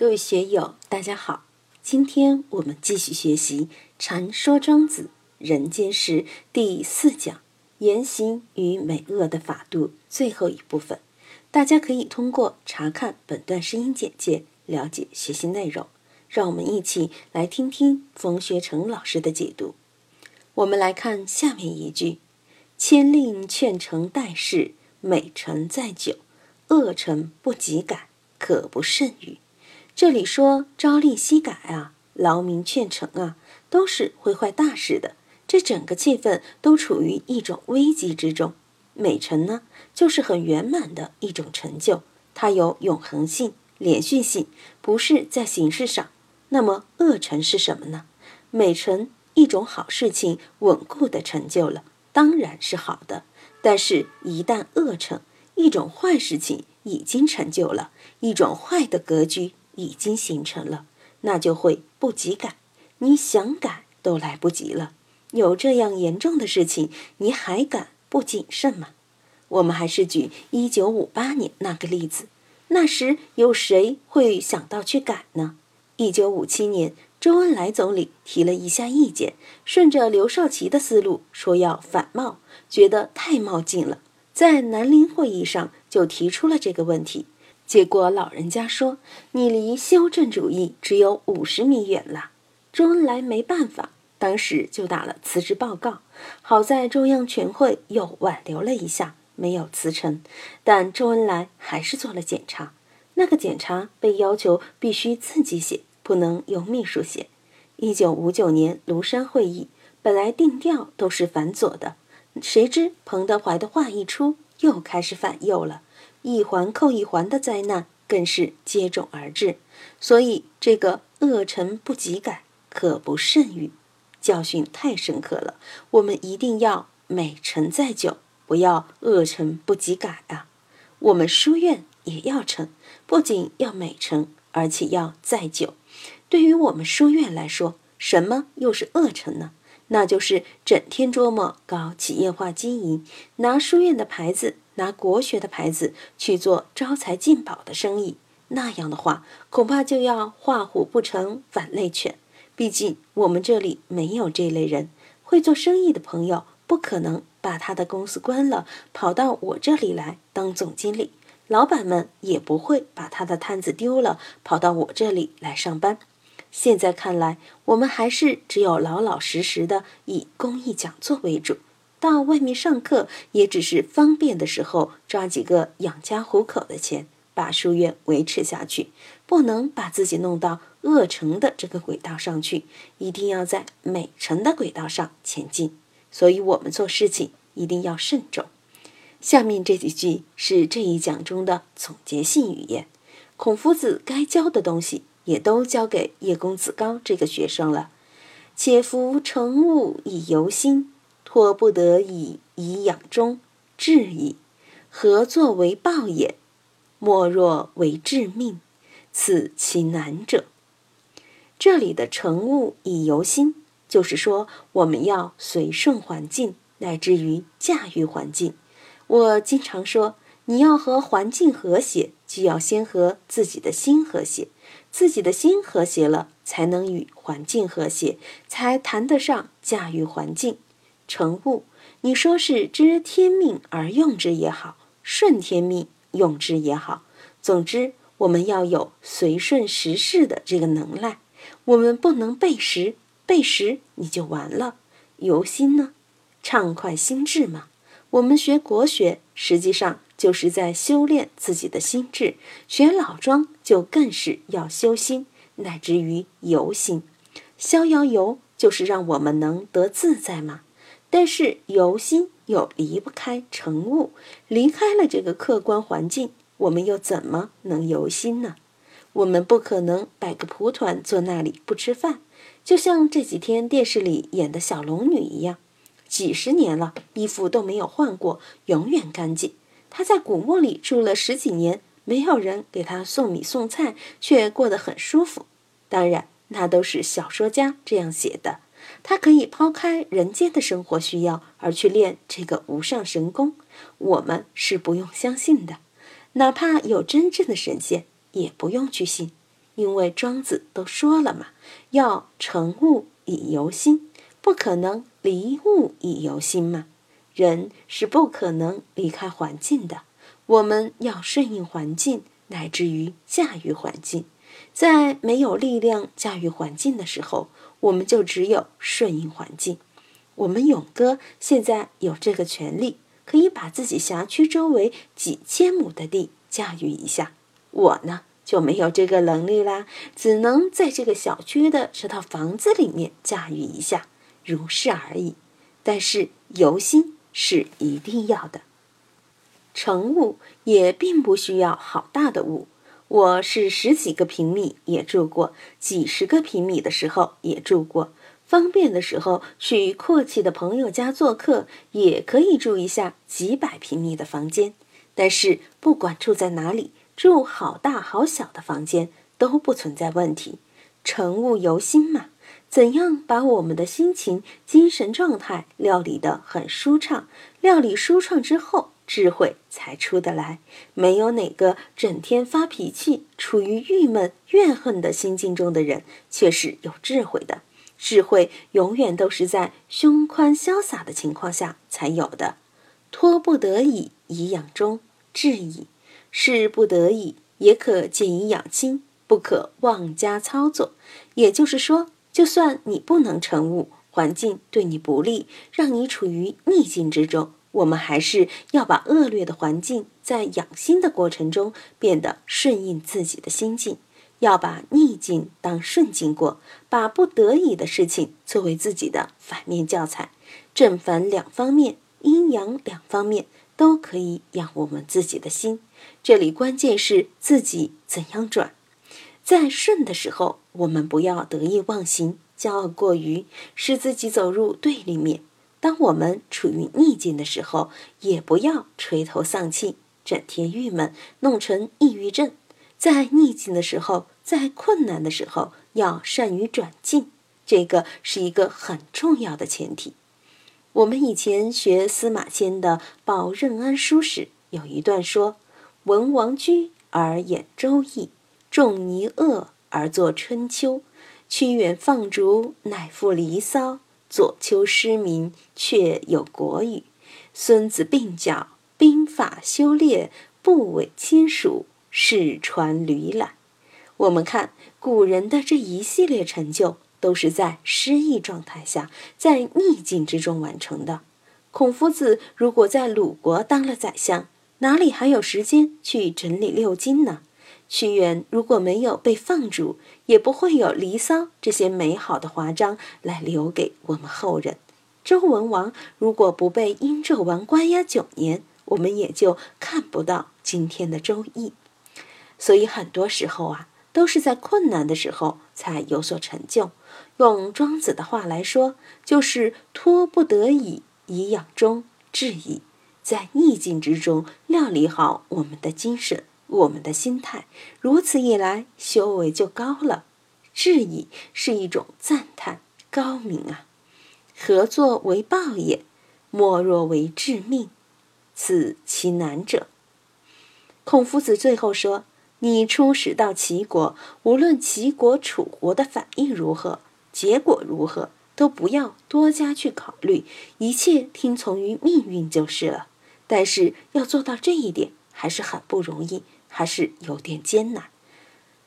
各位学友，大家好！今天我们继续学习《禅说庄子人间世》第4讲“言行与美恶的法度”最后一部分。大家可以通过查看本段声音简介了解学习内容。让我们一起来听听冯学成老师的解读。我们来看下面一句：“谦令劝诚待世，美陈在久，恶陈不及改，可不甚与。”这里说朝令夕改啊，劳民劝诚啊，都是会坏大事的。这整个气氛都处于一种危机之中。美陈呢，就是很圆满的一种成就，它有永恒性、连续性，不是在形式上。那么恶陈是什么呢？美陈，一种好事情稳固的成就了，当然是好的。但是一旦恶陈，一种坏事情已经成就了，一种坏的格局已经形成了，那就会不及改，你想改都来不及了。有这样严重的事情，你还敢不谨慎吗？我们还是举1958年那个例子，那时有谁会想到去改呢？1957年，周恩来总理提了一下意见，顺着刘少奇的思路说要反冒，觉得太冒进了，在南林会议上就提出了这个问题。结果老人家说，你离修正主义只有50米远了。周恩来没办法，当时就打了辞职报告。好在中央全会又挽留了一下，没有辞呈，但周恩来还是做了检查。那个检查被要求必须自己写，不能由秘书写。1959年庐山会议本来定调都是反左的，谁知彭德怀的话一出，又开始反右了。一环扣一环的灾难更是接踵而至，所以这个恶陈不及改，可不甚与，教训太深刻了。我们一定要美陈在久，不要恶陈不及改啊！我们书院也要陈，不仅要美陈，而且要在久。对于我们书院来说，什么又是恶陈呢？那就是整天琢磨搞企业化经营，拿书院的牌子，拿国学的牌子去做招财进宝的生意。那样的话，恐怕就要画虎不成反类犬。毕竟我们这里没有这类人，会做生意的朋友不可能把他的公司关了跑到我这里来当总经理，老板们也不会把他的摊子丢了跑到我这里来上班。现在看来，我们还是只有老老实实的以公益讲座为主，到外面上课也只是方便的时候抓几个养家糊口的钱，把书院维持下去，不能把自己弄到恶陈的这个轨道上去，一定要在美陈的轨道上前进。所以我们做事情一定要慎重。下面这几句是这一讲中的总结性语言，孔夫子该教的东西也都交给叶公子高这个学生了。且夫乘物以游心，托不得已以养中，至矣。何作为报也？莫若为致命，此其难者。这里的乘物以游心，就是说我们要随顺环境，乃至于驾驭环境。我经常说，你要和环境和谐，就要先和自己的心和谐，自己的心和谐了，才能与环境和谐，才谈得上驾驭环境。乘物，你说是知天命而用之也好，顺天命用之也好，总之我们要有随顺时势的这个能耐，我们不能背时，背时你就完了。游心呢，畅快心智嘛。我们学国学实际上就是在修炼自己的心智，学老庄就更是要修心，乃至于游心。逍遥游就是让我们能得自在嘛。但是游心又离不开乘物，离开了这个客观环境，我们又怎么能游心呢？我们不可能摆个蒲团坐那里不吃饭，就像这几天电视里演的小龙女一样，几十年了，衣服都没有换过，永远干净。他在古墓里住了10几年，没有人给他送米送菜，却过得很舒服。当然，那都是小说家这样写的，他可以抛开人间的生活需要而去练这个无上神功，我们是不用相信的。哪怕有真正的神仙，也不用去信，因为庄子都说了嘛，要成物以由心，不可能离物以由心嘛。人是不可能离开环境的，我们要顺应环境，乃至于驾驭环境。在没有力量驾驭环境的时候，我们就只有顺应环境。我们勇哥现在有这个权利，可以把自己辖区周围几千亩的地驾驭一下。我呢，就没有这个能力啦，只能在这个小区的这套房子里面驾驭一下，如是而已。但是由心是一定要的。成物也并不需要好大的物，我是十几个平米也住过，几十个平米的时候也住过，方便的时候去阔气的朋友家做客，也可以住一下几百平米的房间。但是不管住在哪里，住好大好小的房间都不存在问题。成物由心嘛，怎样把我们的心情、精神状态料理得很舒畅，料理舒畅之后，智慧才出得来。没有哪个整天发脾气、处于郁闷、怨恨的心境中的人，却是有智慧的。智慧永远都是在胸宽潇洒的情况下才有的。托不得已以养中，致矣。事不得已，也可借以养心，不可妄加操作。也就是说，就算你不能成物，环境对你不利，让你处于逆境之中，我们还是要把恶劣的环境在养心的过程中变得顺应自己的心境，要把逆境当顺境过，把不得已的事情作为自己的反面教材。正反两方面，阴阳两方面都可以养我们自己的心。这里关键是自己怎样转。在顺的时候，我们不要得意忘形、骄傲过于，使自己走入对立面。当我们处于逆境的时候，也不要垂头丧气，整天郁闷，弄成抑郁症。在逆境的时候，在困难的时候，要善于转境，这个是一个很重要的前提。我们以前学司马迁的《保任安书》时，有一段说：文王居而演周易，仲尼厄而作春秋，屈原放逐，乃赋离骚，左丘失明，却有国语，孙子并角，兵法修列，不为亲属，世传吕览。我们看古人的这一系列成就，都是在失意状态下，在逆境之中完成的。孔夫子如果在鲁国当了宰相，哪里还有时间去整理六经呢？屈原如果没有被放逐，也不会有《离骚》这些美好的华章来留给我们后人。周文王如果不被殷纣王关押9年，我们也就看不到今天的《周易》。所以很多时候啊，都是在困难的时候才有所成就。用庄子的话来说，就是托不得已以养中，致矣。在逆境之中料理好我们的精神，我们的心态，如此一来修为就高了。致矣是一种赞叹，高明啊！合作为报也，莫若为致命，此其难者。孔夫子最后说，你出使到齐国，无论齐国、楚国的反应如何，结果如何，都不要多加去考虑，一切听从于命运就是了。但是要做到这一点还是很不容易，还是有点艰难。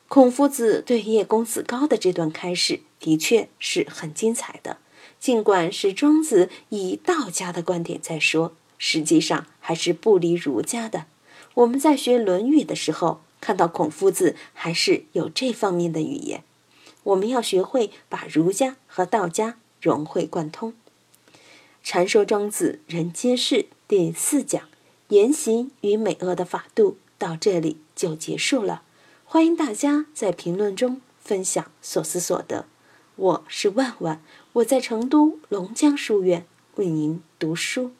孔夫子对叶公子高的这段开始的确是很精彩的，尽管是庄子以道家的观点在说，实际上还是不离儒家的。我们在学《论语》的时候，看到孔夫子还是有这方面的语言。我们要学会把儒家和道家融会贯通。禅说庄子人皆是第4讲，言行与美恶的法度到这里就结束了。欢迎大家在评论中分享所思所得。我是万万，我在成都龙江书院为您读书。